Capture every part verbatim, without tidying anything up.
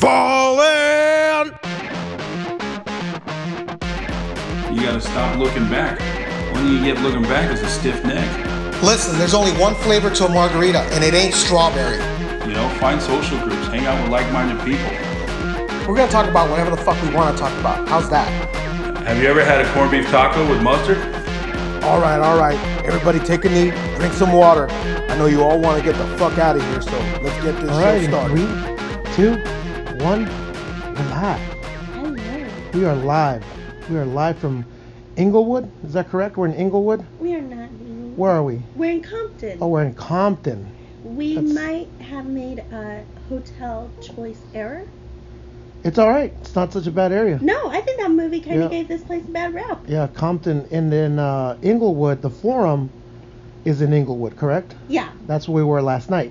Fallen! You gotta stop looking back. When you get looking back, it's a stiff neck. Listen, there's only one flavor to a margarita, and it ain't strawberry. You know, find social groups, hang out with like-minded people. We're gonna talk about whatever the fuck we wanna talk about. How's that? Have you ever had a corned beef taco with mustard? All right, all right. Everybody take a knee, drink some water. I know you all wanna get the fuck out of here, so let's get this all show right, started. Three, two, one, we're live. Hello. We are live. We are live from Inglewood, is that correct? We're in Inglewood? We are not in Inglewood. Where are we? We're in Compton. Oh, we're in Compton. We That's... might have made a hotel choice error. It's all right. It's not such a bad area. No, I think that movie kind of yeah. gave this place a bad rap. Yeah, Compton. And then uh, Inglewood, the Forum is in Inglewood, correct? Yeah. That's where we were last night.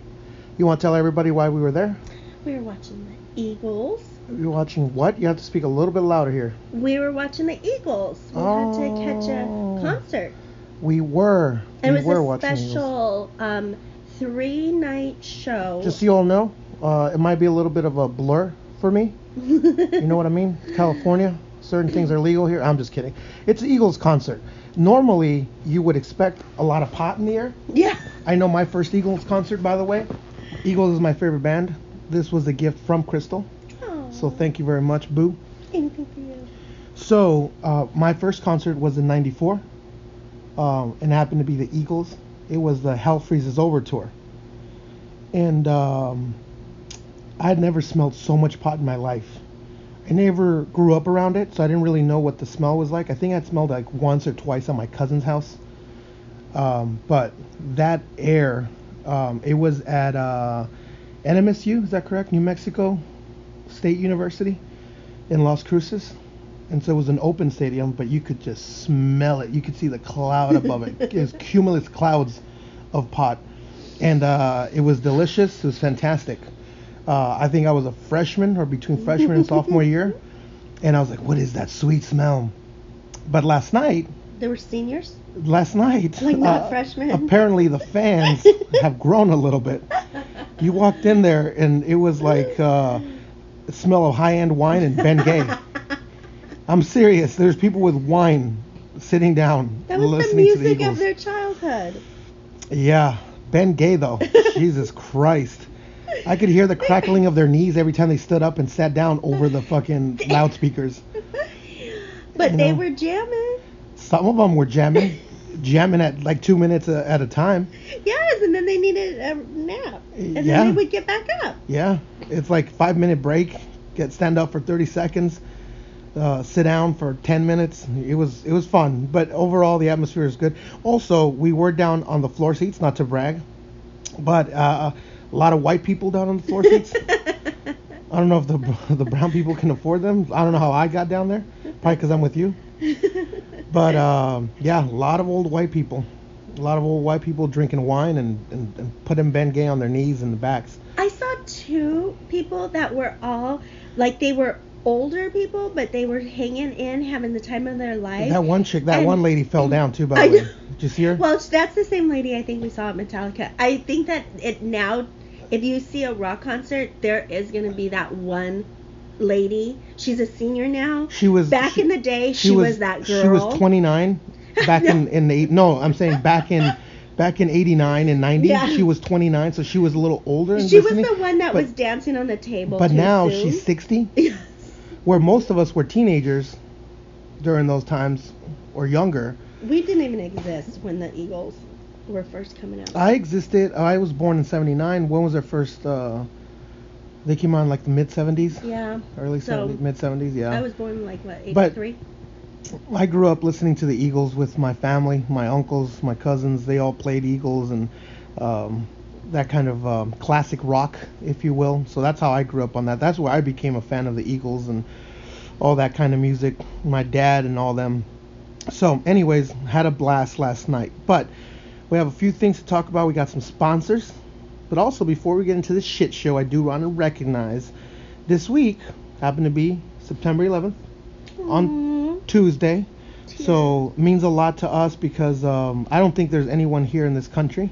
You want to tell everybody why we were there? We were watching the Eagles. You were watching what? You have to speak a little bit louder here. We were watching the Eagles. We oh. had to catch a concert. We were. It we was were a special... Um, three-night show. Just so you all know, uh, it might be a little bit of a blur for me. You know what I mean? California, certain things are legal here. I'm just kidding. It's an Eagles concert. Normally, you would expect a lot of pot in the air. Yeah. I know my first Eagles concert, by the way. Eagles is my favorite band. This was a gift from Crystal. Aww. So thank you very much, Boo. Thank you. So uh, my first concert was in ninety-four, um, and it happened to be the Eagles. It was the Hell Freezes Over tour. And um, I had never smelled so much pot in my life. I never grew up around it, so I didn't really know what the smell was like. I think I'd smelled like once or twice at my cousin's house. Um, but that air, um, it was at uh, N M S U, is that correct? New Mexico State University in Las Cruces. And so it was an open stadium, but you could just smell it. You could see the cloud above it. It was cumulus clouds of pot. And uh, it was delicious. It was fantastic. Uh, I think I was a freshman or between freshman and sophomore year. And I was like, what is that sweet smell? But last night. They were seniors? Last night. Like not uh, freshmen. Apparently the fans have grown a little bit. You walked in there and it was like uh, the smell of high-end wine and Ben Gay. I'm serious. There's people with wine sitting down listening to the Eagles. That was the music of their childhood. Yeah. Ben Gay, though. Jesus Christ. I could hear the crackling of their knees every time they stood up and sat down over the fucking loudspeakers. But you they know? were jamming. Some of them were jamming. Jamming at like two minutes a, at a time. Yes, and then they needed a nap. And yeah. then they would get back up. Yeah. It's like five-minute break. Get stand up for thirty seconds. Uh, sit down for ten minutes. It was it was fun, but overall the atmosphere is good. Also, we were down on the floor seats, not to brag, but uh, a lot of white people down on the floor seats. I don't know if the the brown people can afford them. I don't know how I got down there, probably because I'm with you. But uh, yeah, a lot of old white people, a lot of old white people drinking wine and, and, and putting Ben Gay on their knees and the backs. I saw two people that were all like they were. older people, but they were hanging in, having the time of their life. That one chick, that and, one lady fell down too, by the way. Did you see her? Well, that's the same lady I think we saw at Metallica. I think that it now, if you see a rock concert, there is going to be that one lady. She's a senior now. She was back she, in the day. She, she was, was that girl. She was twenty-nine back no. in in the no. I'm saying back in. Back in eighty-nine and ninety, yeah. She was twenty-nine, so she was a little older. She was the one that but, was dancing on the table. But now soon. She's sixty. Where most of us were teenagers during those times or younger. We didn't even exist when the Eagles were first coming out. I existed. I was born in seventy-nine. When was their first? Uh, they came on like the mid seventies. Yeah. Early so seventies, mid seventies. Yeah. I was born like what, eighty-three. I grew up listening to the Eagles with my family, my uncles, my cousins. They all played Eagles and um, that kind of um, classic rock, if you will. So that's how I grew up on that. That's where I became a fan of the Eagles and all that kind of music. My dad and all them. So anyways, had a blast last night. But we have a few things to talk about. We got some sponsors. But also, before we get into this shit show, I do want to recognize this week happened to be September eleventh mm. on Tuesday. Yeah. So it means a lot to us because um, I don't think there's anyone here in this country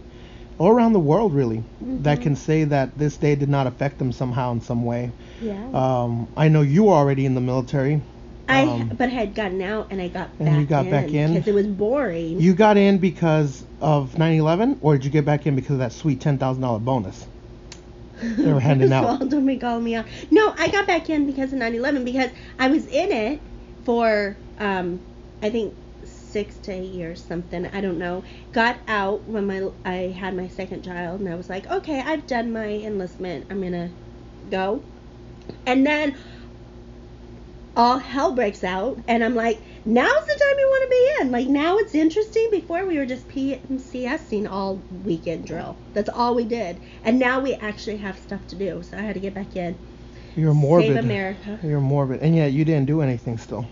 or around the world, really, mm-hmm. that can say that this day did not affect them somehow in some way. Yeah. Um, I know you were already in the military. I um, but I had gotten out and I got and back in. And you got in back in. Because it was boring. You got in because of nine eleven, or did you get back in because of that sweet ten thousand dollars bonus they were handing out? Well, don't be calling me out. No, I got back in because of nine eleven, because I was in it for, um, I think, six to eight years, something. I don't know. Got out when my I had my second child, and I was like, okay, I've done my enlistment. I'm going to go. And then all hell breaks out, and I'm like, now's the time you want to be in. Like, now it's interesting. Before, we were just PMCSing all weekend drill. That's all we did. And now we actually have stuff to do, so I had to get back in. You're morbid. Save America. You're morbid. And yeah, you didn't do anything still.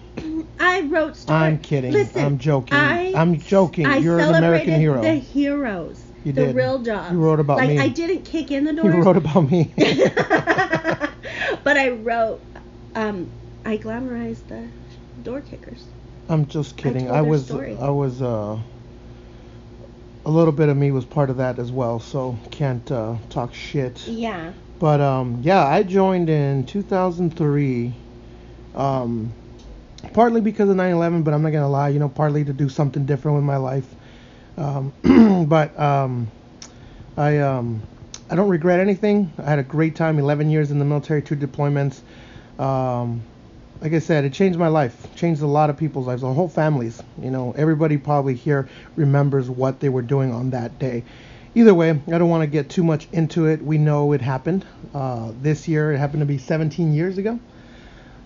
I wrote stories. I'm kidding. Listen, I'm joking. I, I'm joking. I You're an American hero. The heroes. You the did. Real jobs. You wrote about like, me. Like, I didn't kick in the door. You wrote about me. But I wrote, um, I glamorized the door kickers. I'm just kidding. I, I was, story. I was, uh, a little bit of me was part of that as well, so can't uh, talk shit. Yeah. But, um, yeah, I joined in two thousand three, um, partly because of nine eleven, but I'm not going to lie, you know, partly to do something different with my life. Um, but um, I um, I don't regret anything. I had a great time, eleven years in the military, two deployments. Um, like I said, it changed my life, changed a lot of people's lives, our whole families. You know, everybody probably here remembers what they were doing on that day. Either way, I don't want to get too much into it. We know it happened uh, this year. It happened to be seventeen years ago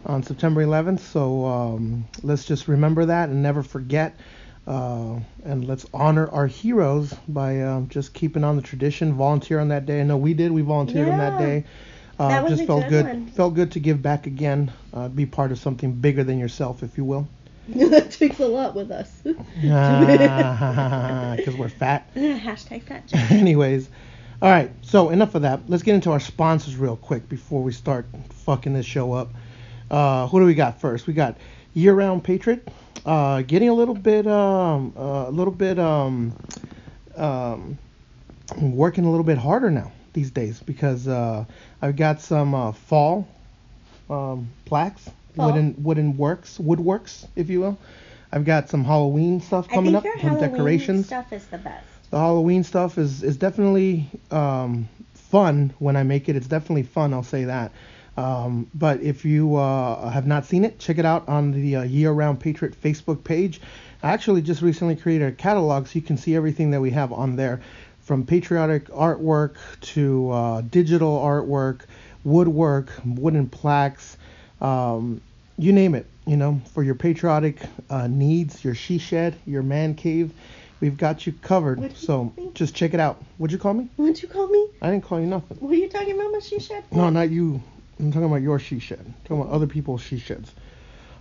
on September eleventh. So um, let's just remember that and never forget. Uh, and let's honor our heroes by uh, just keeping on the tradition, volunteer on that day. I know we did. We volunteered yeah. on that day. Uh, that was just a felt good. One. Felt good to give back again. Uh, be part of something bigger than yourself, if you will. That takes a lot with us. Because we're fat. Hashtag fat. Anyways, all right. So enough of that. Let's get into our sponsors real quick before we start fucking this show up. Uh, who do we got first? We got Year Round Patriot. Uh, getting a little bit, um, a little bit, um, um, working a little bit harder now these days because uh, I've got some uh, fall um, plaques. Wooden wooden works, woodworks, if you will. I've got some Halloween stuff coming up, some Halloween decorations. Stuff is the best. The Halloween stuff is is definitely um, fun when I make it. It's definitely fun. I'll say that. Um, but if you uh, have not seen it, check it out on the uh, Year Round Patriot Facebook page. I actually just recently created a catalog, so you can see everything that we have on there, from patriotic artwork to uh, digital artwork, woodwork, wooden plaques. Um, you name it, you know, for your patriotic uh, needs, your she shed, your man cave, we've got you covered. You so just check it out. What'd you call me? What'd you call me? I didn't call you nothing. Were you talking about my she shed? No, not you. I'm talking about your she shed. I'm talking about other people's she sheds.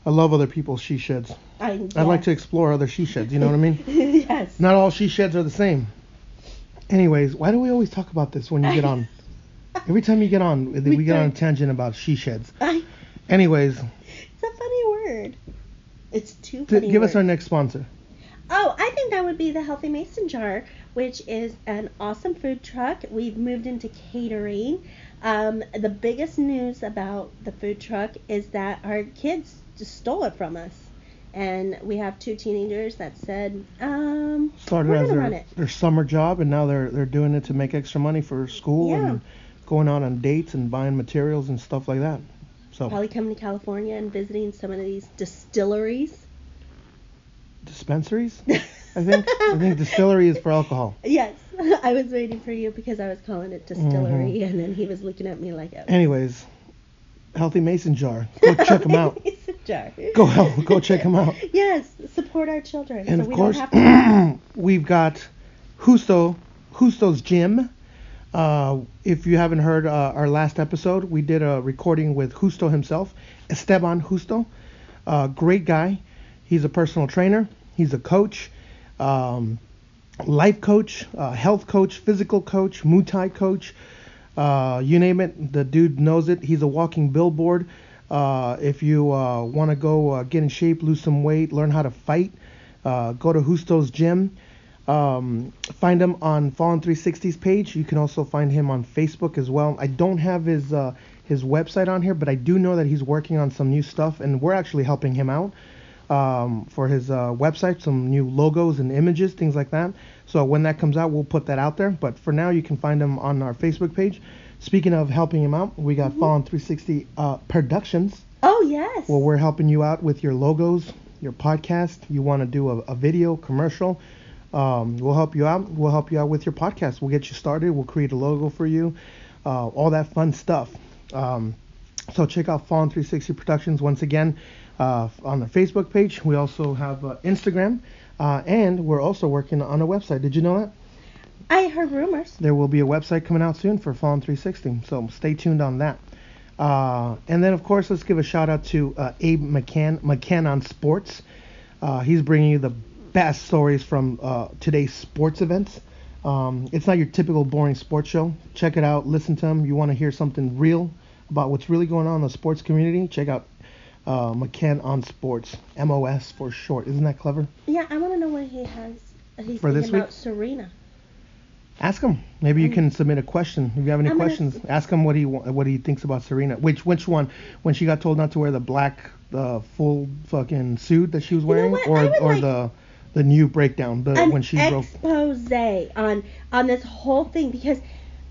I love other people's she sheds. I yeah. I like to explore other she sheds. You know what I mean? Yes. Not all she sheds are the same. Anyways, why do we always talk about this when you get on? Every time you get on, we, we get don't. on a tangent about she sheds. I- Anyways. It's a funny word. It's too funny. Give words. us our next sponsor. Oh, I think that would be the Healthy Mason Jar, which is an awesome food truck. We've moved into catering. Um, the biggest news about the food truck is that our kids just stole it from us. And we have two teenagers that said, um, started we're going to run it. Their summer job, and now they're, they're doing it to make extra money for school yeah. and going out on dates and buying materials and stuff like that. So. Probably coming to California and visiting some of these distilleries. Dispensaries? I think I think distillery is for alcohol. Yes. I was waiting for you because I was calling it distillery, mm-hmm. and then he was looking at me like... Oh. Anyways, Healthy Mason Jar. Go check them out. Mason Jar. Go help. Go check them out. Yes. Support our children. And so of we course, don't have to- we've got Justo, Justo's Gym. Uh, if you haven't heard uh, our last episode, we did a recording with Justo himself, Esteban Justo. Uh, great guy. He's a personal trainer. He's a coach, um, life coach, uh, health coach, physical coach, Muay Thai coach. Uh, you name it, the dude knows it. He's a walking billboard. Uh, if you uh, want to go uh, get in shape, lose some weight, learn how to fight, uh, go to Justo's Gym. Um, find him on Fallen three sixty's page. You can also find him on Facebook as well. I don't have his uh, his website on here, but I do know that he's working on some new stuff, and we're actually helping him out um, for his uh, website, some new logos and images, things like that. So when that comes out, we'll put that out there. But for now, you can find him on our Facebook page. Speaking of helping him out, we got mm-hmm. Fallen three sixty uh, Productions. Oh, yes. Well, we're helping you out with your logos, your podcast. You want to do a, a video commercial. Um, we'll help you out. We'll help you out with your podcast. We'll get you started. We'll create a logo for you. Uh, all that fun stuff. Um, so check out Fallen three sixty Productions once again uh, on the Facebook page. We also have uh, Instagram. Uh, and we're also working on a website. Did you know that? I heard rumors. There will be a website coming out soon for Fallen three sixty. So stay tuned on that. Uh, and then, of course, let's give a shout-out to uh, Abe McCann, McCann on Sports. Uh, he's bringing you the best stories from uh, today's sports events. Um, it's not your typical boring sports show. Check it out. Listen to them. You want to hear something real about what's really going on in the sports community? Check out uh, McCann on Sports, M O S for short. Isn't that clever? Yeah, I want to know what he has. He's for this week about Serena. Ask him. Maybe you can submit a question. If you have any I'm questions, gonna... ask him what he what he thinks about Serena. Which which one? When she got told not to wear the black uh, full fucking suit that she was wearing, you know or or like... the. The new breakdown, the An when she expose broke. on on this whole thing because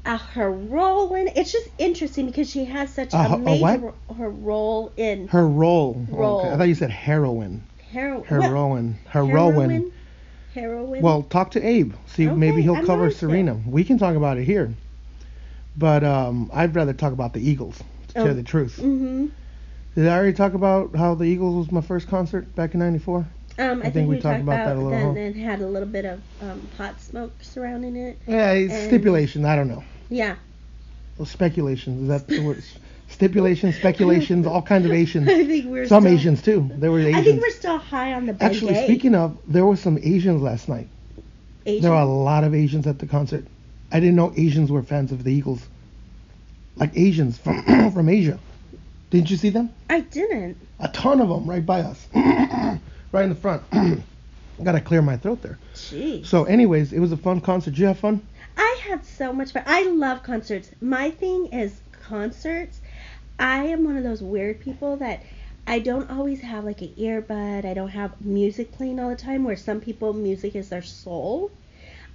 uh, her role in it's just interesting because she has such uh, a major a ro- her role in her role. role. Okay. I thought you said heroin. Hero- heroin. Heroin. Heroin. Heroin. Well, talk to Abe. See, okay, maybe he'll I'm cover Serena. It. We can talk about it here, but um, I'd rather talk about the Eagles. To oh. tell the truth. Mm-hmm. Did I already talk about how the Eagles was my first concert back in ninety-four? Um, I, I think, think we, we talked, talked about, about that a little. And had a little bit of um, pot smoke surrounding it. Yeah, it's stipulation. I don't know. Yeah. Well, speculations. Is that the word? Stipulations, speculations, all kinds of Asians. I think we're some still, Asians too. There were Asians. I think we're still high on the bed. Actually, day. speaking of, there were some Asians last night. Asian? There were a lot of Asians at the concert. I didn't know Asians were fans of the Eagles. Like Asians from from Asia. Didn't you see them? I didn't. A ton of them right by us. Right in the front. Gotta clear my throat there. Jeez. So anyways, it was a fun concert. Did you have fun? I had so much fun. I love concerts. My thing is concerts. I am one of those weird people that I don't always have like an earbud. I don't have music playing all the time where some people music is their soul.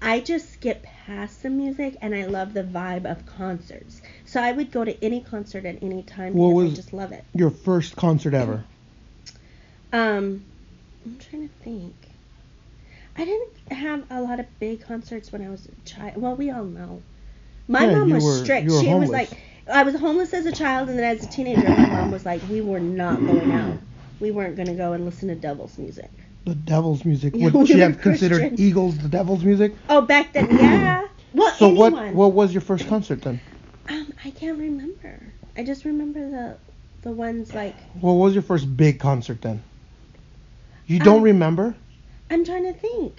I just skip past the music and I love the vibe of concerts. So I would go to any concert at any time what because was I just love it. Your first concert ever? Um... I'm trying to think. I didn't have a lot of big concerts when I was a child. Well, we all know. My yeah, mom was were, strict. She homeless. was like, I was homeless as a child, and then as a teenager, my mom was like, we were not going out. We weren't going to go and listen to devil's music. The devil's music? Would we she have Christian. considered Eagles the devil's music? Oh, back then, yeah. Well, so anyone. what? What was your first concert then? Um, I can't remember. I just remember the the ones like. Well, what was your first big concert then? You don't um, remember? I'm trying to think.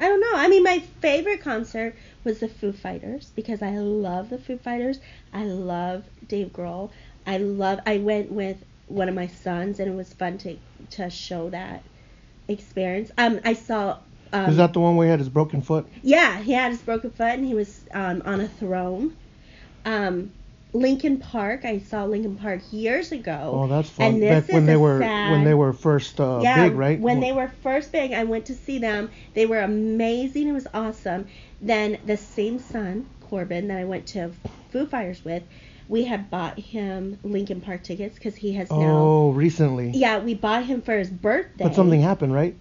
I don't know. I mean, my favorite concert was the Foo Fighters because I love the Foo Fighters. I love Dave Grohl. I love. I went with one of my sons, and it was fun to to show that experience. Um, I saw. Um, was that the one where he had his broken foot? Yeah, he had his broken foot, and he was um, on a throne. Um. Linkin Park. I saw Linkin Park years ago. Oh, that's fun. And this Back when is they were sad, when they were first uh, yeah, big, right? When they were first big, I went to see them. They were amazing. It was awesome. Then the same son, Corbin, that I went to Foo Fighters with, we had bought him Linkin Park tickets because he has oh, now. Oh, recently. Yeah, we bought him for his birthday. But something happened, right?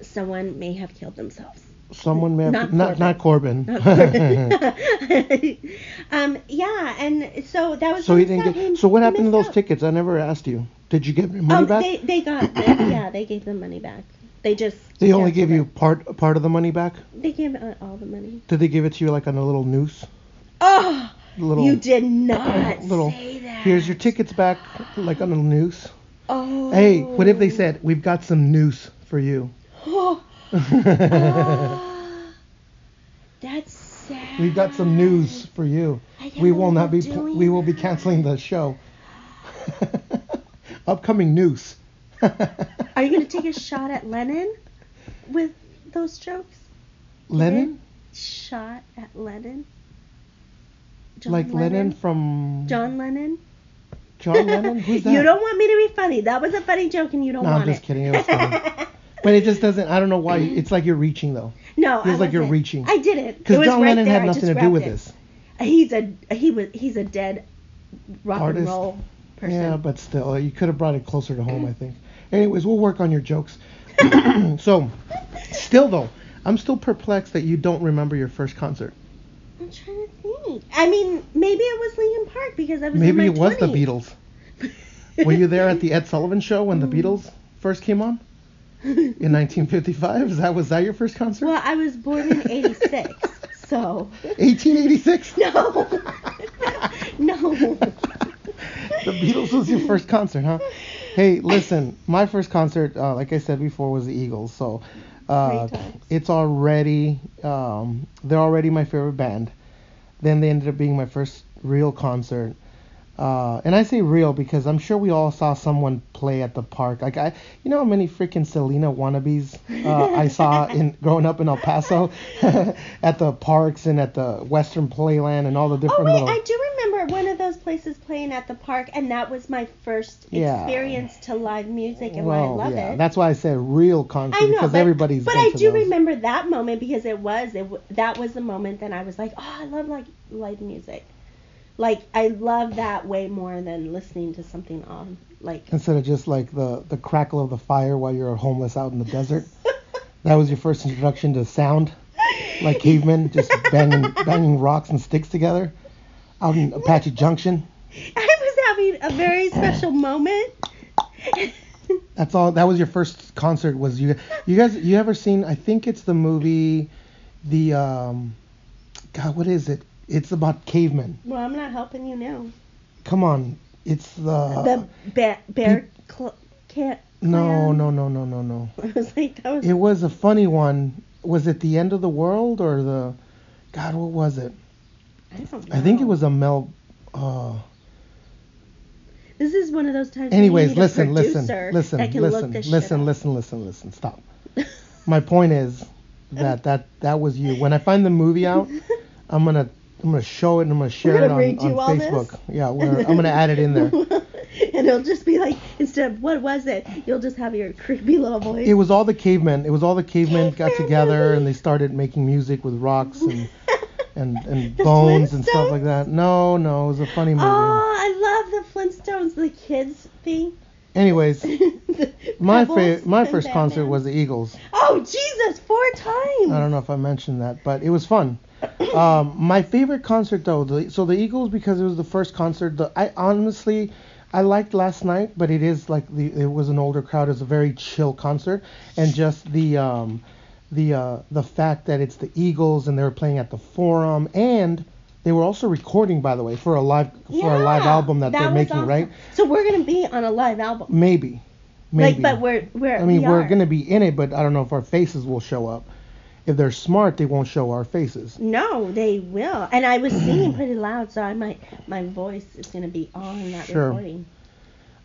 Someone may have killed themselves. Someone may have not, not, not Corbin. Not Corbin. um, yeah, and so that was. So he didn't get. So what happened to those tickets? I never asked you. Did you get your money oh, back? They, they got. They, yeah, they gave the money back. They just. They only gave you part part of the money back. They gave uh, all the money. Did they give it to you like on a little noose? Oh. Little, you did not little, say that. Here's your tickets back, like on a noose. Oh. Hey, what if they said we've got some noose for you? Oh. Oh, that's sad. We've got some news for you. We will not be. Pl- we will be canceling the show. Upcoming news. Are you gonna take a shot at Lennon with those jokes? Lennon? Shot at Lennon? John like Lennon? Lennon from... John Lennon? John Lennon? Who's that? You don't want me to be funny. That was a funny joke and you don't no, want it. No, I'm just it. kidding. It was funny. But it just doesn't... I don't know why. It's like you're reaching, though. No, it feels I like you're reaching. I didn't. Because John right Lennon there. had nothing to do with it. this. He's a he was he's a dead rock Artist. and roll person. Yeah, but still, you could have brought it closer to home, I think. Anyways, we'll work on your jokes. So, still though, I'm still perplexed that you don't remember your first concert. I'm trying to think. I mean, maybe it was Linkin Park because I was maybe in my it twenties. Was the Beatles. Were you there at the Ed Sullivan show when mm. the Beatles first came on in nineteen fifty-five? Is that was that your first concert? Well, I was born in eighty-six. So. eighteen eighty-six? No. No. The Beatles was your first concert, huh? Hey, listen, my first concert, uh, like I said before, was the Eagles. So uh, it's already, um, they're already my favorite band. Then they ended up being my first real concert. Uh, and I say real because I'm sure we all saw someone play at the park. Like I, you know how many freaking Selena wannabes uh, I saw in growing up in El Paso at the parks and at the Western Playland and all the different. Oh wait, little... I do remember one of those places playing at the park, and that was my first yeah. experience to live music, and well, why I love yeah. it. That's why I said real concert I know, because but, everybody's. But I do those. remember that moment because it was it w- that was the moment that I was like, oh, I love like live music. Like, I love that way more than listening to something on, like... Instead of just, like, the, the crackle of the fire while you're homeless out in the desert. That was your first introduction to sound? Like cavemen just banging banging rocks and sticks together out in Apache Junction? I was having a very special moment. That's all. That was your first concert, was you... You guys, you ever seen... I think it's the movie... The, um... God, what is it? It's about cavemen. Well, I'm not helping you now. Come on. It's the... The ba- bear pe- cl- cat... No, no, no, no, no, no. I was like, that was... It was a funny one. Was it The End of the World or the... God, what was it? I don't know. I think it was a Mel... Uh... This is one of those times... Anyways, listen, listen, listen, listen, listen, listen, listen, listen, listen. Stop. My point is that, that that was you. When I find the movie out, I'm going to... I'm going to show it and I'm going to share it on, on Facebook. This? Yeah, we're, I'm going to add it in there. And it'll just be like, instead of what was it, you'll just have your creepy little voice. It was all the cavemen. It was all the cavemen got together and they started making music with rocks and and, and bones and stuff like that. No, no, it was a funny movie. Oh, I love the Flintstones, the kids thing. Anyways, my fa- my first concert was the Eagles. Oh, Jesus, four times. I don't know if I mentioned that, but it was fun. um, my favorite concert though, the, so the Eagles because it was the first concert. The, I honestly, I liked Last Night, but it is like the it was an older crowd. It was a very chill concert, and just the um, the uh, the fact that it's the Eagles and they were playing at the Forum, and they were also recording by the way for a live yeah, for a live album that, that they're making awesome. Right. So we're gonna be on a live album. Maybe, maybe. Like, but we're we're. I mean, we we're are. gonna be in it, but I don't know if our faces will show up. If they're smart, they won't show our faces. No, they will. And I was singing pretty loud, so I might my voice is gonna be on that sure. recording.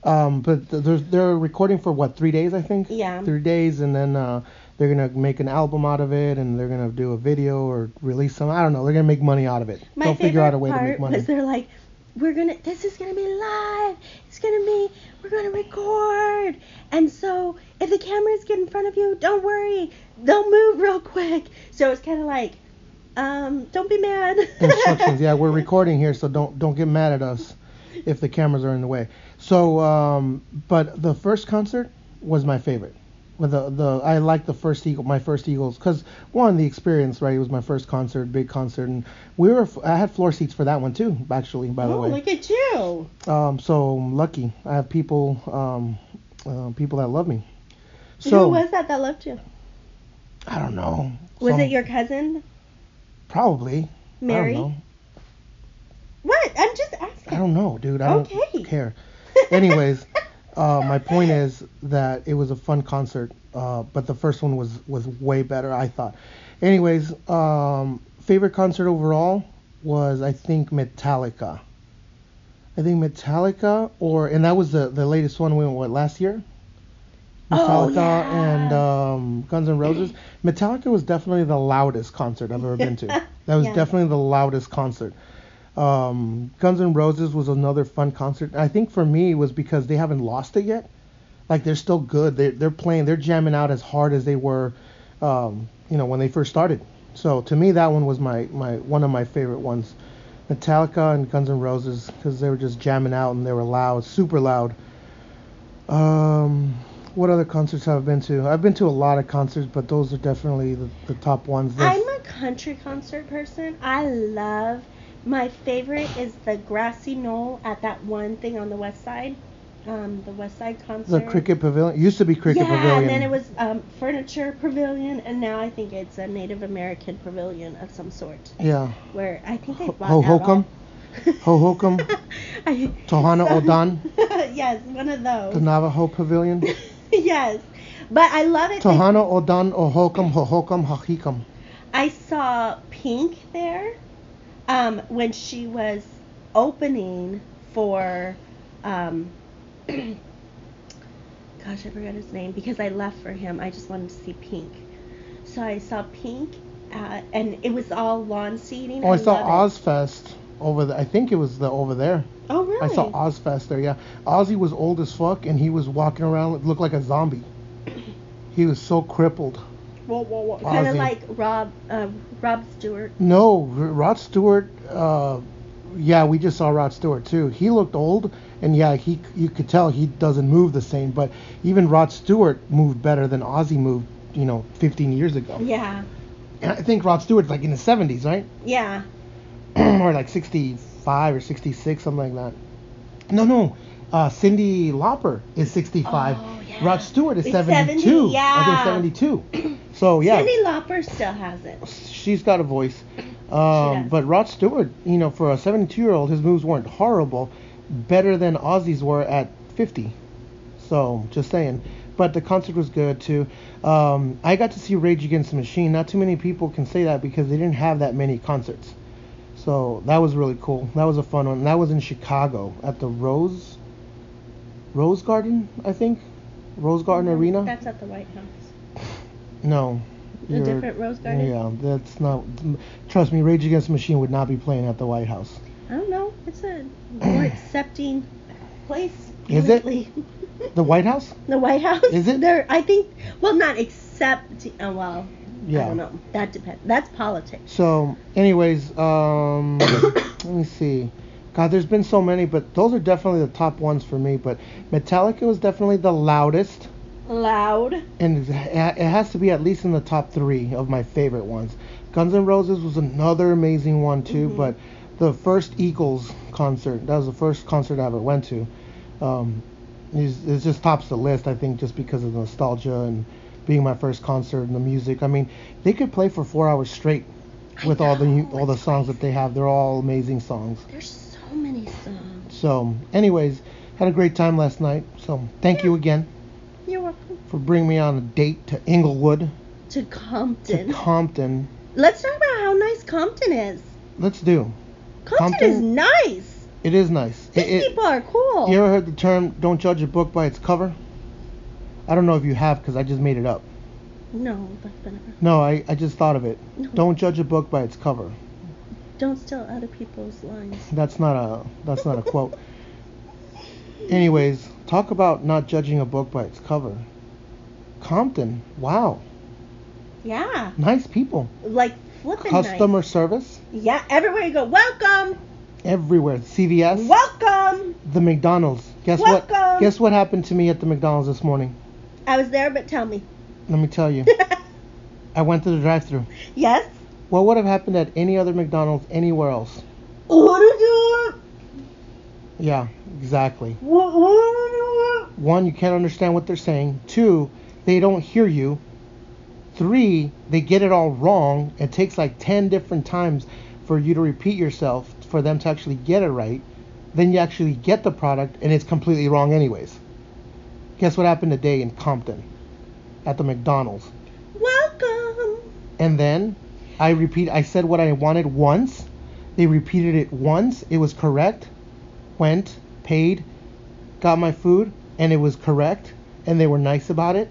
Um, but they're they're recording for what three days I think. Yeah. Three days, and then uh, they're gonna make an album out of it, and they're gonna do a video or release some. I don't know. They're gonna make money out of it. My They'll figure out a way to make money. My favorite part was they're like, we're gonna this is gonna be live. It's gonna be we're gonna record. And so if the cameras get in front of you, don't worry. They'll move real quick. So it's kind of like, um, don't be mad. Instructions. Yeah, we're recording here, so don't don't get mad at us if the cameras are in the way. So, um, but the first concert was my favorite. With the the I liked the first Eagle, my first Eagles, because one, the experience, right? It was my first concert, big concert, and we were I had floor seats for that one too, actually. By the oh, way. Oh, look at you. Um, so lucky. I have people, um, uh, people that love me. So, who was that that loved you? I don't know. Was Some, it your cousin? Probably. Mary? I don't know. What? I'm just asking. I don't know, dude. I okay. don't care. Anyways, uh, my point is that it was a fun concert, uh, but the first one was, was way better, I thought. Anyways, um, favorite concert overall was, I think, Metallica. I think Metallica, or and that was the, the latest one we went, what, last year? Metallica oh, yeah. and um, Guns N' Roses. Metallica was definitely the loudest concert I've ever been to. That was yeah. definitely the loudest concert. Um, Guns N' Roses was another fun concert. I think for me it was because they haven't lost it yet. Like, they're still good. They're, they're playing. They're jamming out as hard as they were, um, you know, when they first started. So to me, that one was my, my one of my favorite ones. Metallica and Guns N' Roses, because they were just jamming out and they were loud, super loud. Um, what other concerts have I been to? I've been to a lot of concerts, but those are definitely the, the top ones. There's I'm a country concert person. I love, my favorite is the Grassy Knoll at that one thing on the west side. Um, the West Side concert. The Cricket Pavilion. It used to be Cricket yeah, Pavilion. Yeah, and then it was um, Furniture Pavilion, and now I think it's a Native American pavilion of some sort. Yeah. Where I think they bought out all. Hohokam. Hohokam. Tohono O'odon. Yes, one of those. The Navajo Pavilion. Yes. But I love it. Tohono O'odon, Hohokam, Hohokam, Hohikam. I saw Pink there um, when she was opening for... Um, gosh, I forgot his name because I left for him. I just wanted to see Pink. So I saw Pink, uh, and it was all lawn seating. Oh, I, I saw Ozfest over there. I think it was the over there. Oh, really? I saw Ozfest there, yeah. Ozzy was old as fuck, and he was walking around, looked like a zombie. He was so crippled. Whoa, whoa, whoa. Kind of like Rob, uh, Rod Stewart. No, Rod Stewart, uh, yeah, we just saw Rod Stewart, too. He looked old. And yeah, he you could tell he doesn't move the same, but even Rod Stewart moved better than Ozzy moved, you know, fifteen years ago. Yeah. And I think Rod Stewart's like in his seventies, right? Yeah. Or like sixty-five or sixty-six, something like that. No, no. Uh, Cyndi Lauper is sixty-five. Oh, yeah. Rod Stewart is it's seventy-two. seventy, yeah. I think seventy-two. So yeah. Cyndi Lauper still has it. She's got a voice. Um, but Rod Stewart, you know, for a seventy-two-year-old, his moves weren't horrible. Better than Ozzy's were at fifty. So, just saying. But the concert was good, too. Um, I got to see Rage Against the Machine. Not too many people can say that because they didn't have that many concerts. So, that was really cool. That was a fun one. And that was in Chicago at the Rose... Rose Garden, I think? Rose Garden mm-hmm. Arena? That's at the White House. No. A different Rose Garden? Yeah, that's not... Trust me, Rage Against the Machine would not be playing at the White House. I don't know. It's a more accepting place. Is lately. It? The White House? The White House. Is it? They're, I think, well, not accepting. Oh, well, yeah. I don't know. That depends. That's politics. So, anyways, um, let me see. God, there's been so many, but those are definitely the top ones for me. But Metallica was definitely the loudest. Loud. And it has to be at least in the top three of my favorite ones. Guns N' Roses was another amazing one, too, mm-hmm. but... The first Eagles concert, that was the first concert I ever went to. Um, it just tops the list, I think, just because of the nostalgia and being my first concert and the music. I mean, they could play for four hours straight with all the all the songs that they have. They're all amazing songs. There's so many songs. So, anyways, had a great time last night. So, thank yeah. you again. You're welcome. For bringing me on a date to Inglewood. To Compton. To Compton. Let's talk about how nice Compton is. Let's do. Compton, Compton is nice. It is nice. These it, it, people are cool. You ever heard the term, don't judge a book by its cover? I don't know if you have because I just made it up. No, that's been ever. No, I, I just thought of it. No. Don't judge a book by its cover. Don't steal other people's lines. That's not a that's not a quote. Anyways, talk about not judging a book by its cover. Compton, wow. Yeah. Nice people. Like customer nice. Service. Yeah, everywhere you go, welcome. Everywhere, C V S. Welcome. The McDonald's. Guess welcome. What? Guess what happened to me at the McDonald's this morning? I was there, but tell me. Let me tell you. I went to the drive-thru. Yes. What would have happened at any other McDonald's anywhere else? What did you? Yeah, exactly. What, what did you? One, you can't understand what they're saying. Two, they don't hear you. Three, they get it all wrong. It takes like ten different times for you to repeat yourself for them to actually get it right. Then you actually get the product and it's completely wrong anyways. Guess what happened today in Compton at the McDonald's? Welcome. And then I repeat, I said what I wanted once. They repeated it once. It was correct. Went, paid, got my food, and it was correct. and they were nice about it,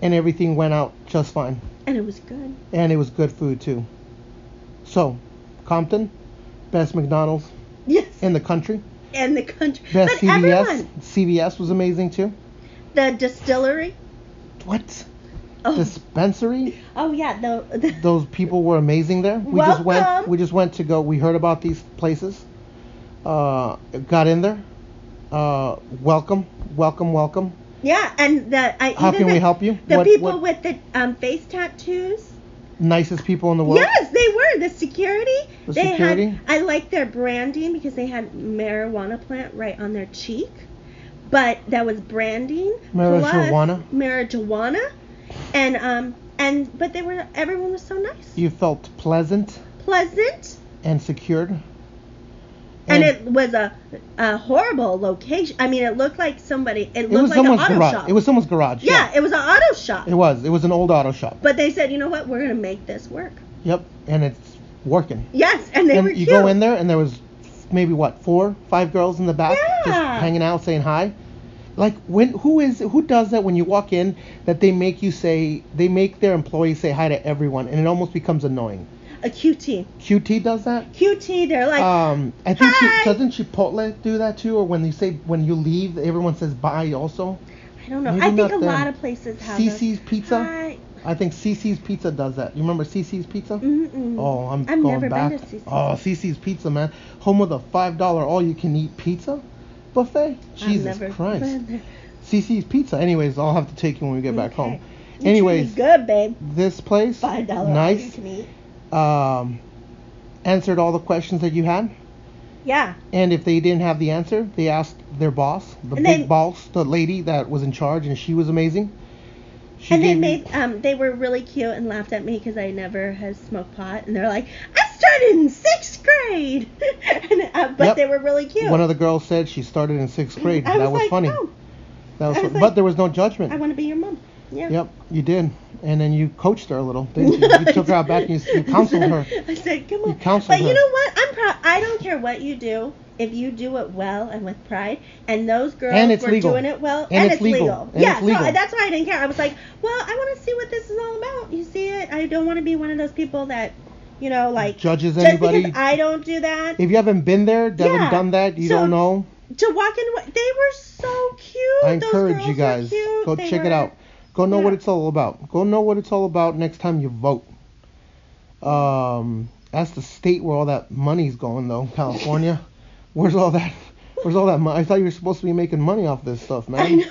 and everything went out just fine. And it was good. And it was good food, too. So, Compton, best McDonald's yes. in the country. In the country. Best but C V S. Everyone. C V S was amazing, too. The distillery. What? Oh. Dispensary. Oh, yeah. The, the Those people were amazing there. We Welcome. just went. We just went to go. We heard about these places. Uh, got in there. Uh, welcome, welcome, welcome. Yeah, and the I, how can the, we help you? The what, people what? with the um, face tattoos. Nicest people in the world. Yes, they were. The security. The they security. Had, I like their branding because they had marijuana plant right on their cheek, but that was branding. Marijuana. Marijuana, and um and but they were everyone was so nice. You felt pleasant. Pleasant. And secured. And, and it was a, a horrible location. I mean, it looked like somebody. It looked it was like someone's an auto garage. shop. It was someone's garage. Yeah, yeah, it was an auto shop. It was. It was an old auto shop. But they said, you know what? We're going to make this work. Yep, and it's working. Yes, and they and were you cute. You go in there, and there was maybe, what, four, five girls in the back yeah. just hanging out, saying hi. Like, when who is who does that when you walk in that they make you say, they make their employees say hi to everyone, and it almost becomes annoying. A Q T. Q T does that? Q T, they're like, Um, I think hi. She, doesn't Chipotle do that too? Or when they say, when you leave, everyone says bye also? I don't know. Maybe I think a them. lot of places have that. Cici's Pizza? Hi. I think Cici's Pizza does that. You remember Cici's Pizza? Mm-mm. Oh, I'm I've going never back. Been to Cici's. Oh, Cici's Pizza, man. Home of the five dollar all-you-can-eat pizza buffet? Jesus I've never Christ. Been there. Cici's Pizza. Anyways, I'll have to take you when we get okay. back home. You Anyways. Good, babe. This place. five dollars nice. all-you-can-eat. Um, answered all the questions that you had. Yeah. And if they didn't have the answer, they asked their boss, the and big they, boss, the lady that was in charge, and she was amazing. She and they made, um, they were really cute and laughed at me because I never had smoked pot, and they're like, I started in sixth grade, and, uh, but yep. they were really cute. One of the girls said she started in sixth grade. I that was, was like, funny. Oh. That was, I was like, but there was no judgment. I want to be your mom. Yeah. Yep, you did. And then you coached her a little, didn't you? You took her out back and you, you counseled her. I said, come on. You counseled but her. But you know what? I'm proud. I don't care what you do. If you do it well and with pride, and those girls and were legal. doing it well, and, and it's, it's legal. legal. And yeah, it's legal. So that's why I didn't care. I was like, well, I want to see what this is all about. You see it? I don't want to be one of those people that, you know, like. Judges just anybody. Because I don't do that. If you haven't been there, haven't yeah. done that, you so, don't know. To walk in, they were so cute. I those encourage girls you guys. Go they check were, it out. Go know yeah. what it's all about. Go know what it's all about next time you vote. Um, that's the state where all that money's going, though, California. Where's all that? Where's all that money? I thought you were supposed to be making money off this stuff, man. I know.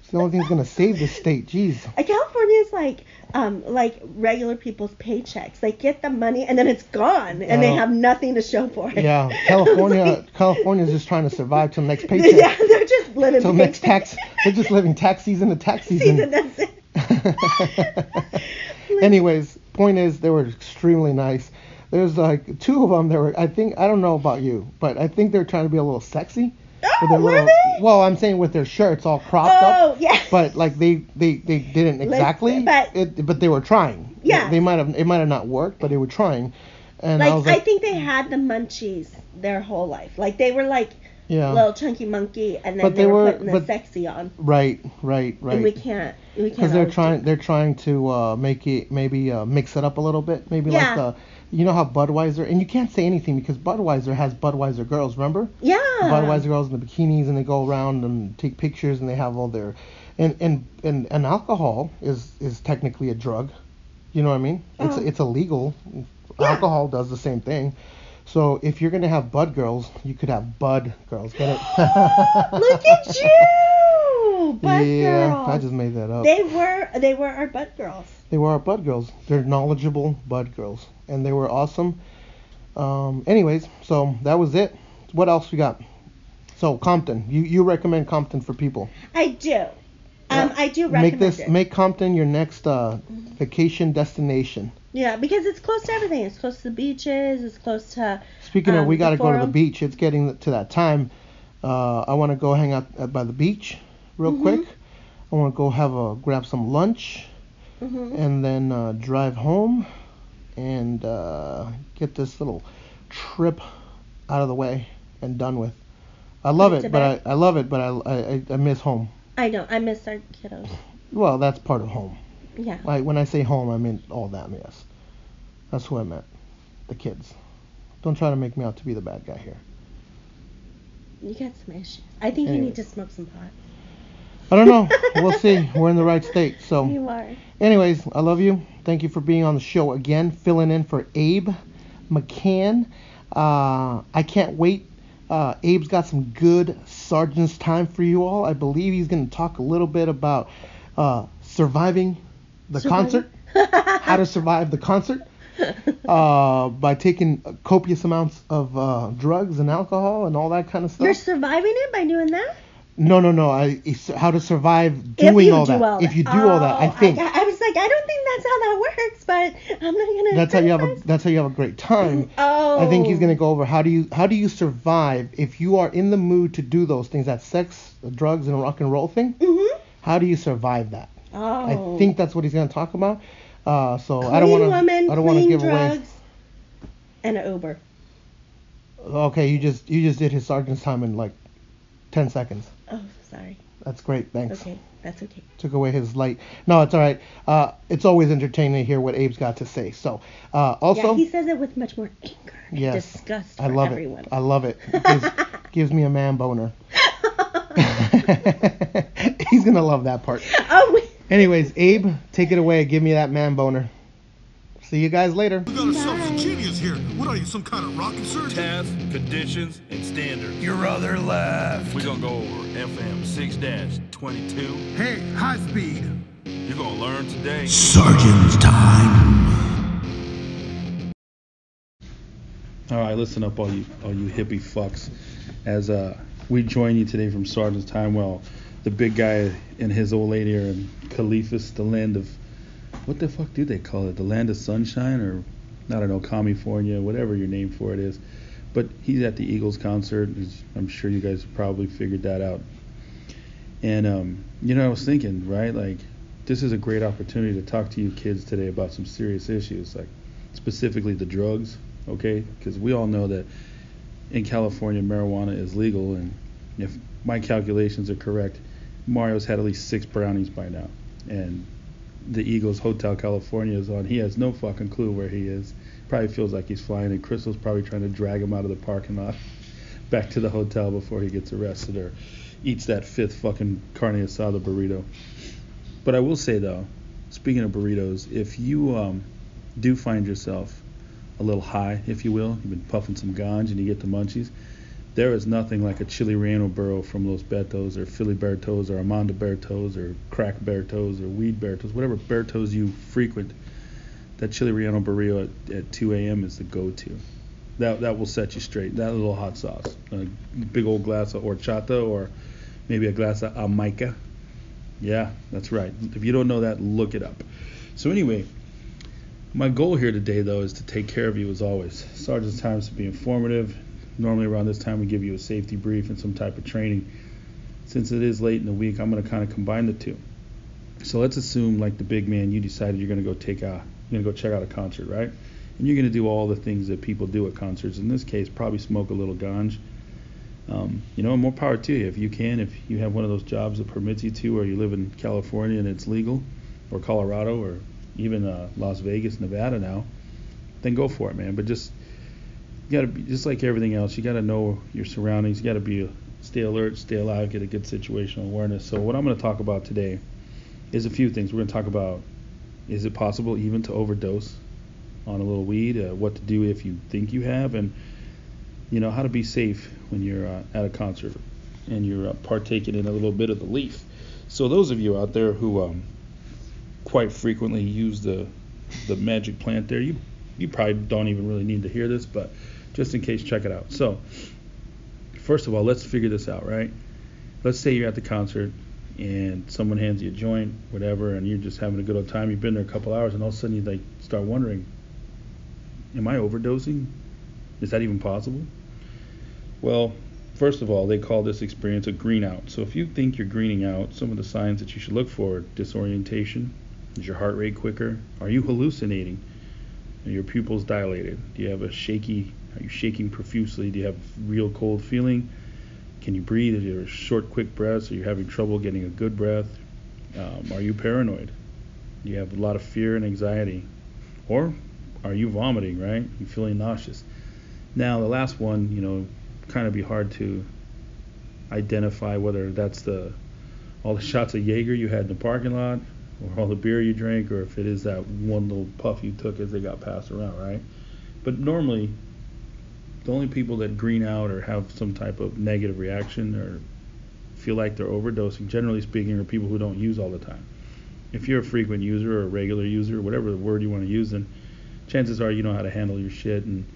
It's the only thing that's gonna save this state. Jeez. California is like, um, like regular people's paychecks. They get the money and then it's gone, and uh, they have nothing to show for it. Yeah, California. Like, California is just trying to survive till next paycheck. Yeah, they're just living. Till next tax. They're just living tax season to tax season. Season that's it. Like, anyways, point is they were extremely nice. There's like two of them that were. I think I don't know about you, but I think they're trying to be a little sexy. Oh, were little, they? Well, I'm saying with their shirts all cropped oh, up. Oh, yeah. But like they, they, they didn't exactly. But, it, but they were trying. Yeah. They, they might have it might have not worked, but they were trying. And like I, was like I think they had the munchies their whole life. Like they were like yeah. little chunky monkey, and then but they, they were, were putting the but, sexy on. Right, right, right. And we can't we can't. Because they're trying they're trying to uh, make it maybe uh, mix it up a little bit. Maybe yeah. like the. You know how Budweiser, and you can't say anything because Budweiser has Budweiser girls, remember? Yeah. Budweiser girls in the bikinis, and they go around and take pictures, and they have all their, and and, and, and alcohol is, is technically a drug, you know what I mean? Uh-huh. It's it's illegal. Yeah. Alcohol does the same thing. So if you're gonna have Bud girls, you could have Bud girls. Get it? Look at you, Bud yeah, girls. Yeah, I just made that up. They were they were our Bud girls. They were our Bud girls. They're knowledgeable Bud girls. And they were awesome. Um, anyways, so that was it. What else we got? So Compton. You, you recommend Compton for people. I do. Yeah. Um, I do recommend make this, it. Make Compton your next uh, vacation destination. Yeah, because it's close to everything. It's close to the beaches. It's close to Speaking um, of, we got to go to the beach. It's getting to that time. Uh, I want to go hang out by the beach real mm-hmm. quick. I want to go have a grab some lunch. Mm-hmm. And then uh, drive home and uh, get this little trip out of the way and done with. I love it, but I, I love it, but I, I I miss home. I know. I miss our kiddos. Well, that's part of home. Yeah. Like, when I say home, I mean all that mess. That's who I meant. The kids. Don't try to make me out to be the bad guy here. You got some issues. I think Anyways. You need to smoke some pot. I don't know. We'll see. We're in the right state. So. You are. Anyways, I love you. Thank you for being on the show again, filling in for Abe McCann. Uh, I can't wait. Uh, Abe's got some good Sergeant's Time for you all. I believe he's going to talk a little bit about uh, surviving the surviving. concert, how to survive the concert uh, by taking copious amounts of uh, drugs and alcohol and all that kind of stuff. You're surviving it by doing that? No, no, no. I, how to survive doing all do that. All if you do oh, all that, I think. I, I was like, I don't think that's how that works, but I'm not gonna. That's how you have a. That's how you have a great time. Oh. I think he's gonna go over how do you how do you survive if you are in the mood to do those things, that sex, drugs, and rock and roll thing. Mhm. How do you survive that? Oh. I think that's what he's gonna talk about. Uh, so clean I don't want to. I don't want to give drugs, away. And an Uber. Okay, you just you just did his sergeant's time in like ten seconds. Oh, sorry. That's great. Thanks. Okay. That's okay. Took away his light. No, it's all right. Uh, it's always entertaining to hear what Abe's got to say. So, uh, also. Yeah, he says it with much more anger and yes, disgust for I love everyone. It. I love it. It gives, gives me a man boner. He's going to love that part. Oh. Anyways, Abe, take it away. Give me that man boner. See you guys later. We got ourselves a genius here. What are you, some kind of rocket surgeon? Tasks, conditions, and standards. Your other left. We're gonna go over F M six dash twenty-two. Hey, high speed. You're gonna learn today. Sergeant's time. All right, listen up, all you all you hippie fucks. As uh, we join you today from Sergeant's Time, well, the big guy and his old lady are in Caliphus, the land of... What the fuck do they call it? The land of sunshine, or I don't know, California, whatever your name for it is. But he's at the Eagles concert. I'm sure you guys probably figured that out. And um, you know, I was thinking, right? Like, this is a great opportunity to talk to you kids today about some serious issues, like specifically the drugs, okay? Because we all know that in California, marijuana is legal, and if my calculations are correct, Mario's had at least six brownies by now, and the Eagles Hotel California is on. He has no fucking clue where he is. Probably feels like he's flying, and Crystal's probably trying to drag him out of the parking lot back to the hotel before he gets arrested or eats that fifth fucking carne asada burrito. But I will say, though, speaking of burritos, if you um, do find yourself a little high, if you will, you've been puffing some ganj and you get the munchies, there is nothing like a chili relleno burro from Los Bertos or Filiberto's or Armando Bertos or Crack Bertos or Weed Bertos, whatever Bertos you frequent. That chili relleno burrito at, at two a.m. is the go-to. That that will set you straight. That little hot sauce, a big old glass of horchata or maybe a glass of Jamaica. Yeah, that's right. If you don't know that, look it up. So anyway, my goal here today, though, is to take care of you as always. Sergeant's Time is to be informative. Normally around this time we give you a safety brief and some type of training. Since it is late in the week, I'm going to kind of combine the two. So let's assume, like the big man, you decided you're going to go take a, you're going to go check out a concert, right? And you're going to do all the things that people do at concerts. In this case, probably smoke a little ganj. Um, you know, more power to you if you can. If you have one of those jobs that permits you to, or you live in California and it's legal, or Colorado, or even uh, Las Vegas, Nevada now, then go for it, man. But just You gotta be just like everything else. You gotta know your surroundings. You gotta be stay alert, stay alive, get a good situational awareness. So what I'm gonna talk about today is a few things. We're gonna talk about: is it possible even to overdose on a little weed? Uh, what to do if you think you have, and you know how to be safe when you're uh, at a concert and you're uh, partaking in a little bit of the leaf. So those of you out there who um, quite frequently use the the magic plant there, you you probably don't even really need to hear this, but just in case, check it out. So, first of all, let's figure this out, right? Let's say you're at the concert and someone hands you a joint, whatever, and you're just having a good old time. You've been there a couple hours, and all of a sudden you like start wondering, am I overdosing? Is that even possible? Well, first of all, they call this experience a green out. So if you think you're greening out, some of the signs that you should look for are disorientation. Is your heart rate quicker? Are you hallucinating? Are your pupils dilated? Do you have a shaky... Are you shaking profusely? Do you have a real cold feeling? Can you breathe? Is there short, quick breaths? Are you having trouble getting a good breath? Um, are you paranoid? You have a lot of fear and anxiety. Or are you vomiting, right? You're feeling nauseous. Now, the last one, you know, kind of be hard to identify whether that's the all the shots of Jaeger you had in the parking lot or all the beer you drank or if it is that one little puff you took as they got passed around, right? But normally, the only people that green out or have some type of negative reaction or feel like they're overdosing, generally speaking, are people who don't use all the time. If you're a frequent user or a regular user, whatever the word you want to use, then chances are you know how to handle your shit and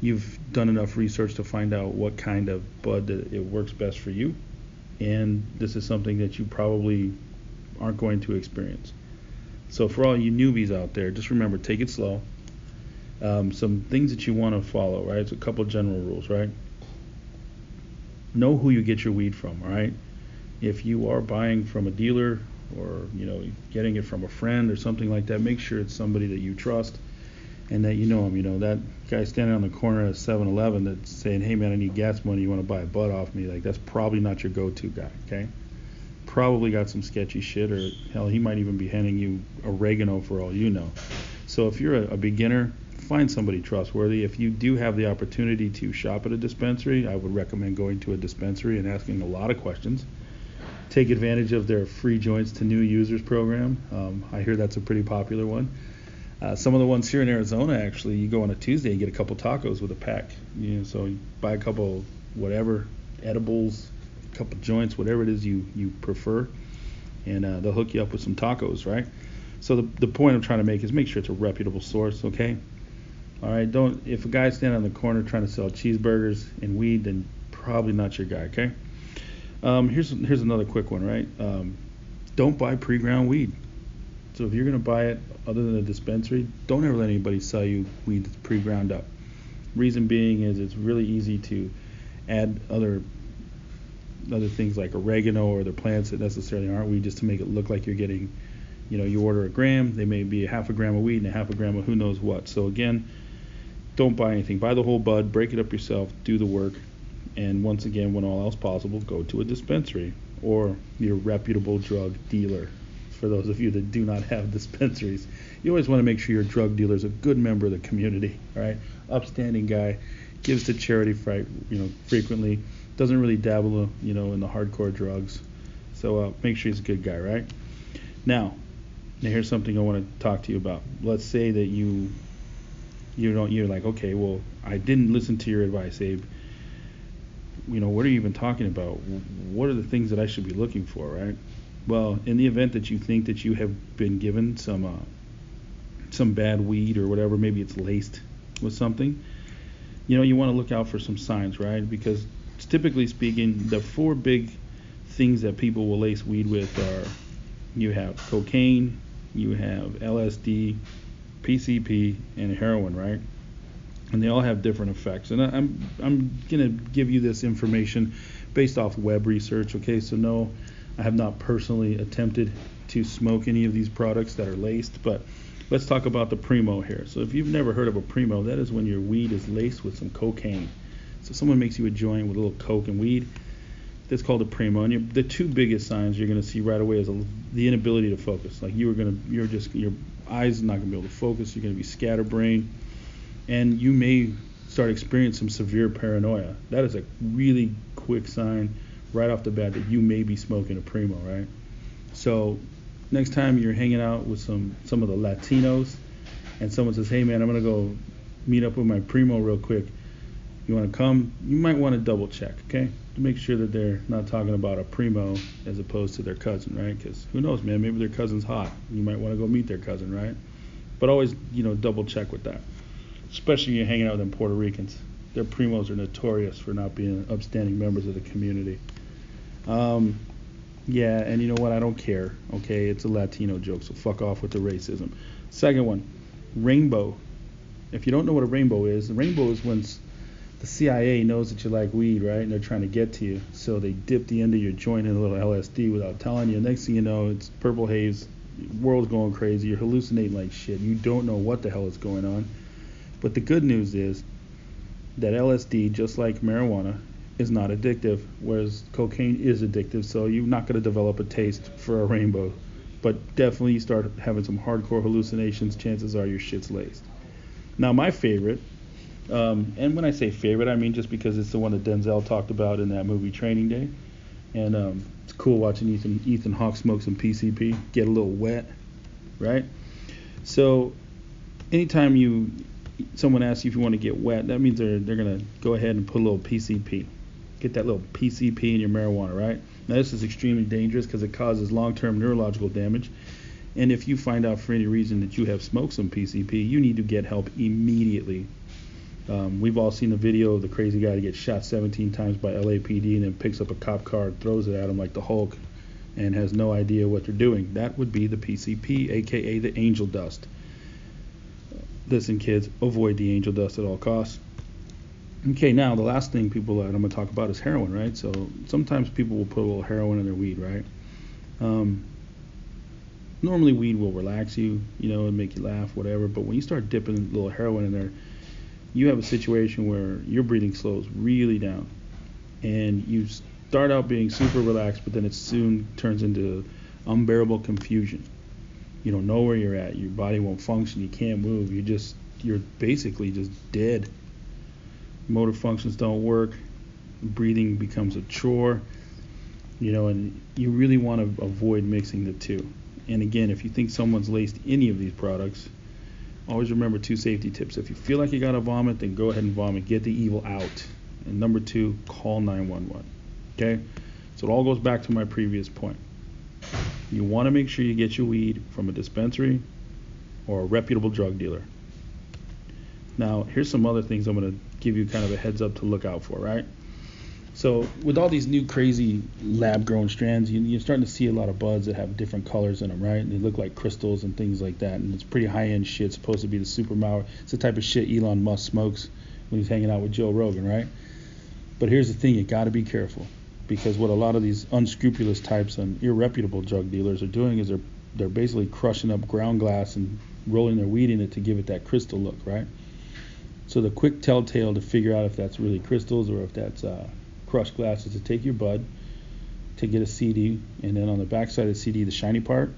you've done enough research to find out what kind of bud that it works best for you. And this is something that you probably aren't going to experience. So for all you newbies out there, just remember, take it slow. Um, some things that you want to follow, right? It's a couple general rules, right? Know who you get your weed from, all right? If you are buying from a dealer or, you know, getting it from a friend or something like that, make sure it's somebody that you trust and that you know him. You know, that guy standing on the corner at seven eleven that's saying, hey, man, I need gas money. You want to buy a bud off me? Like, that's probably not your go-to guy, okay? Probably got some sketchy shit or, hell, he might even be handing you oregano for all you know. So if you're a, a beginner, find somebody trustworthy. If you do have the opportunity to shop at a dispensary, I would recommend going to a dispensary and asking a lot of questions. Take advantage of their free joints to new users program. Um, I hear that's a pretty popular one. Uh, some of the ones here in Arizona, actually, you go on a Tuesday and get a couple tacos with a pack. You know, so you buy a couple whatever, edibles, a couple joints, whatever it is you, you prefer, and uh, they'll hook you up with some tacos, right? So the, the point I'm trying to make is make sure it's a reputable source, okay? All right, don't, if a guy's standing on the corner trying to sell cheeseburgers and weed, then probably not your guy, okay? Um, here's here's another quick one, right? Um, don't buy pre-ground weed. So if you're going to buy it other than a dispensary, don't ever let anybody sell you weed that's pre-ground up. Reason being is it's really easy to add other other things like oregano or other plants that necessarily aren't weed just to make it look like you're getting, you know, you order a gram, they may be a half a gram of weed and a half a gram of who knows what. So again, don't buy anything. Buy the whole bud, break it up yourself, do the work, and once again, when all else possible, go to a dispensary or your reputable drug dealer. For those of you that do not have dispensaries, you always want to make sure your drug dealer is a good member of the community, all right? Upstanding guy, gives to charity fright, you know, frequently, doesn't really dabble, you know, in the hardcore drugs. So uh, make sure he's a good guy, right? Now, now here's something I want to talk to you about. Let's say that you you don't you're like, okay, well, I didn't listen to your advice, Abe. You know, what are you even talking about? What are the things that I should be looking for, right? Well, in the event that you think that you have been given some uh, some bad weed or whatever, maybe it's laced with something, you know, you want to look out for some signs, right? Because typically speaking, the four big things that people will lace weed with are you have cocaine, you have L S D, P C P, and heroin, right? And they all have different effects. And I'm I'm gonna give you this information based off web research, okay? So no, I have not personally attempted to smoke any of these products that are laced, but let's talk about the primo here. So if you've never heard of a primo, that is when your weed is laced with some cocaine. So someone makes you a joint with a little coke and weed. That's called a primo. And you, the two biggest signs you're gonna see right away is a, the inability to focus. Like you are gonna, you're just, your eyes are not gonna be able to focus. You're gonna be scatterbrained. And you may start experiencing some severe paranoia. That is a really quick sign right off the bat that you may be smoking a primo, right? So next time you're hanging out with some, some of the Latinos and someone says, hey man, I'm gonna go meet up with my primo real quick. You wanna come? You might wanna double check, okay? To make sure that they're not talking about a primo as opposed to their cousin, right? Because who knows, man, maybe their cousin's hot. You might wanna go meet their cousin, right? But always, you know, double check with that. Especially when you're hanging out with them Puerto Ricans. Their primos are notorious for not being upstanding members of the community. Um, yeah, and you know what? I don't care, okay? It's a Latino joke, so fuck off with the racism. Second one, rainbow. If you don't know what a rainbow is, the rainbow is when the C I A knows that you like weed, right? And they're trying to get to you, so they dip the end of your joint in a little L S D without telling you. Next thing you know, it's purple haze, world's going crazy, you're hallucinating like shit. You don't know what the hell is going on. But the good news is that L S D, just like marijuana, is not addictive, whereas cocaine is addictive, so you're not going to develop a taste for a rainbow. But definitely you start having some hardcore hallucinations, chances are your shit's laced. Now my favorite, um, and when I say favorite, I mean just because it's the one that Denzel talked about in that movie Training Day. And um, it's cool watching Ethan, Ethan Hawke smoke some P C P, get a little wet, right? So anytime you someone asks you if you want to get wet, that means they're they're going to go ahead and put a little P C P. Get that little P C P in your marijuana, right? Now, this is extremely dangerous because it causes long-term neurological damage. And if you find out for any reason that you have smoked some P C P, you need to get help immediately. Um, we've all seen the video of the crazy guy that gets shot seventeen times by L A P D and then picks up a cop car and throws it at him like the Hulk and has no idea what they're doing. That would be the P C P, a k a the angel dust. Listen, kids, avoid the angel dust at all costs. Okay, now the last thing people that I'm going to talk about is heroin, right? So sometimes people will put a little heroin in their weed, right? Um, normally weed will relax you, you know, and make you laugh, whatever. But when you start dipping a little heroin in there, you have a situation where your breathing slows really down. And you start out being super relaxed, but then it soon turns into unbearable confusion. You don't know where you're at. Your body won't function. You can't move. You just, you're basically just dead. Motor functions don't work, breathing becomes a chore, you know, and you really want to avoid mixing the two. And again, if you think someone's laced any of these products, always remember two safety tips. If you feel like you got to vomit, then go ahead and vomit. Get the evil out. And number two, call nine one one, okay? So it all goes back to my previous point. You want to make sure you get your weed from a dispensary or a reputable drug dealer. Now, here's some other things I'm going to give you kind of a heads up to look out for, right? So with all these new crazy lab-grown strands, you, you're starting to see a lot of buds that have different colors in them, right? And they look like crystals and things like that. And it's pretty high-end shit. It's supposed to be the super mower. It's the type of shit Elon Musk smokes when he's hanging out with Joe Rogan, right? But here's the thing. You got to be careful because what a lot of these unscrupulous types and irreputable drug dealers are doing is they're they're basically crushing up ground glass and rolling their weed in it to give it that crystal look, right? So the quick telltale to figure out if that's really crystals or if that's uh, crushed glass is to take your bud, to get a C D, and then on the back side of the C D, the shiny part,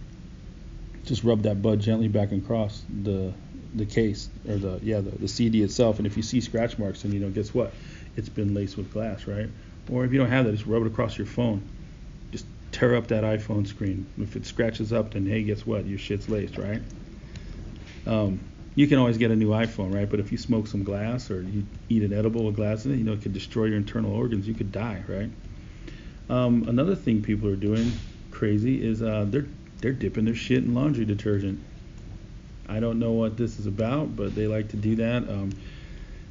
just rub that bud gently back and across the the case, or the yeah the, the C D itself, and if you see scratch marks, then you know, guess what? It's been laced with glass, right? Or if you don't have that, just rub it across your phone. Just tear up that iPhone screen. If it scratches up, then hey, guess what? Your shit's laced, right? Um... You can always get a new iPhone, right? But if you smoke some glass or you eat an edible with glass in it, you know, it could destroy your internal organs. You could die, right? Um, another thing people are doing crazy is uh, they're they're dipping their shit in laundry detergent. I don't know what this is about, but they like to do that. Um,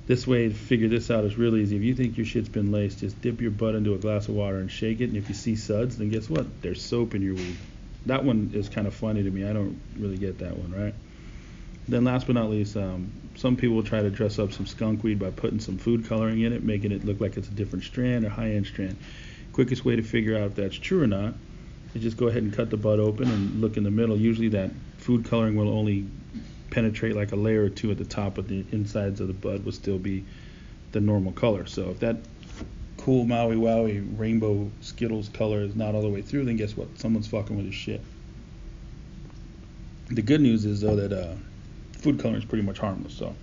this way to figure this out is real easy. If you think your shit's been laced, just dip your butt into a glass of water and shake it. And if you see suds, then guess what? There's soap in your weed. That one is kind of funny to me. I don't really get that one, right? Then last but not least, um, some people try to dress up some skunk weed by putting some food coloring in it, making it look like it's a different strand or high-end strand. Quickest way to figure out if that's true or not is just go ahead and cut the bud open and look in the middle. Usually that food coloring will only penetrate like a layer or two at the top, but the insides of the bud will still be the normal color. So if that cool Maui Wowie rainbow Skittles color is not all the way through, then guess what? Someone's fucking with his shit. The good news is, though, that... Uh, food coloring is pretty much harmless, so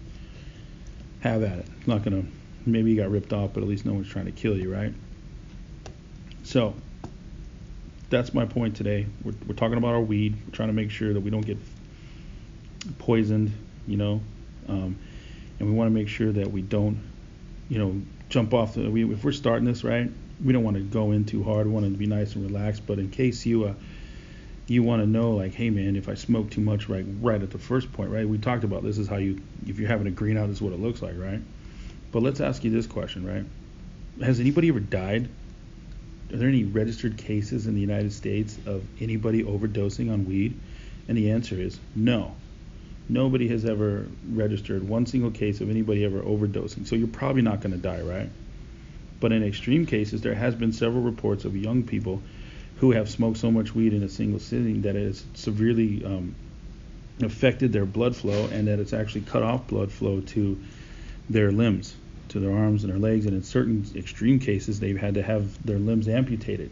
have at it. It's not gonna, maybe you got ripped off, but at least no one's trying to kill you, right? So that's my point today. We're, we're talking about our weed. We're trying to make sure that we don't get poisoned, you know, um, and we want to make sure that we don't, you know, jump off. The, we, if we're starting this, right, we don't want to go in too hard. We want to be nice and relaxed, but in case you, uh, you want to know, like, hey, man, if I smoke too much, right right at the first point, right? We talked about this is how you, if you're having a green out, this is what it looks like, right? But let's ask you this question, right? Has anybody ever died? Are there any registered cases in the United States of anybody overdosing on weed? And the answer is no. Nobody has ever registered one single case of anybody ever overdosing. So you're probably not going to die, right? But in extreme cases, there has been several reports of young people who have smoked so much weed in a single sitting that it has severely um, affected their blood flow and that it's actually cut off blood flow to their limbs. to their arms and their legs, and in certain extreme cases, they've had to have their limbs amputated.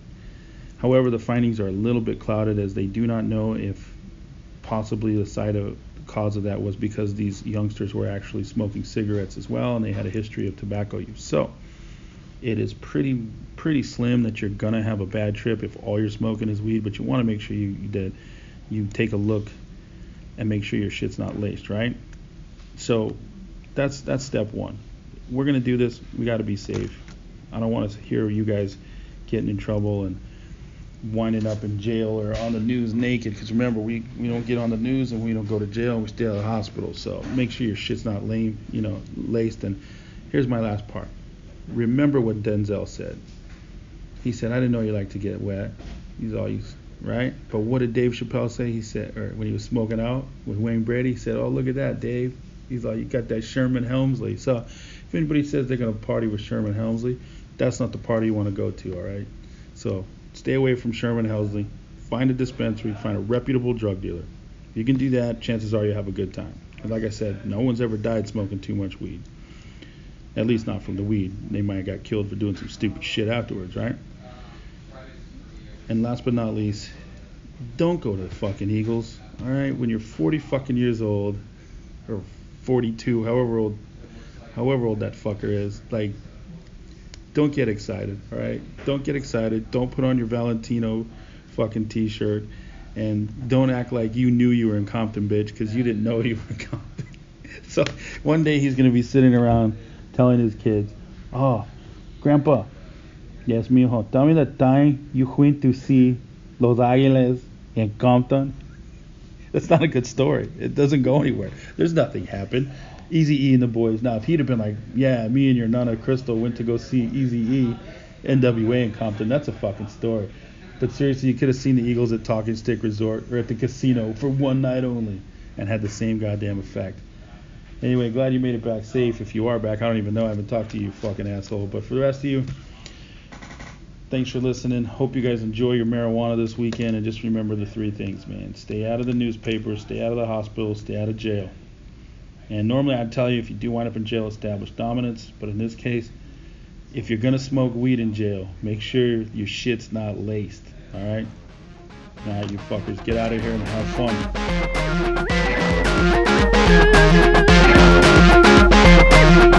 However, the findings are a little bit clouded as they do not know if possibly the side of the cause of that was because these youngsters were actually smoking cigarettes as well, and they had a history of tobacco use. So it is pretty pretty slim that you're gonna have a bad trip if all you're smoking is weed, but you want to make sure you that you take a look and make sure your shit's not laced, right? So that's that's step one. We're gonna do this. We got to be safe. I don't want to hear you guys getting in trouble and winding up in jail or on the news naked, because remember, we we don't get on the news and we don't go to jail, and we stay at the hospital. So make sure your shit's not lame, you know, laced. And here's my last part. Remember what Denzel said. He said, "I didn't know you like to get wet." He's all used, right? But what did Dave Chappelle say? He said, or when he was smoking out with Wayne Brady, he said, "Oh, look at that, Dave. He's like, you got that Sherman Helmsley." So if anybody says they're going to party with Sherman Helmsley, that's not the party you want to go to, all right? So stay away from Sherman Helmsley. Find a dispensary. Find a reputable drug dealer. If you can do that, chances are you'll have a good time. And like I said, no one's ever died smoking too much weed. At least not from the weed. They might have got killed for doing some stupid shit afterwards, right? And last but not least, don't go to the fucking Eagles, all right? When you're forty fucking years old, or forty-two, however old, however old that fucker is, like, don't get excited, all right? Don't get excited. Don't put on your Valentino fucking T-shirt, and don't act like you knew you were in Compton, bitch, because you didn't know you were in Compton. So one day he's gonna be sitting around telling his kids, "Oh, Grandpa, yes, mijo, tell me the time you went to see Los Águilas in Compton." That's not a good story. It doesn't go anywhere. There's nothing happened. Eazy-E and the boys. Now, if he'd have been like, "Yeah, me and your Nana Crystal went to go see Eazy-E, N W A in Compton," that's a fucking story. But seriously, you could have seen the Eagles at Talking Stick Resort or at the casino for one night only and had the same goddamn effect. Anyway, glad you made it back safe. If you are back, I don't even know. I haven't talked to you, fucking asshole. But for the rest of you, thanks for listening. Hope you guys enjoy your marijuana this weekend. And just remember the three things, man. Stay out of the newspapers. Stay out of the hospital. Stay out of jail. And normally I'd tell you, if you do wind up in jail, establish dominance. But in this case, if you're going to smoke weed in jail, make sure your shit's not laced. All right? All right, you fuckers. Get out of here and have fun. We'll be right back.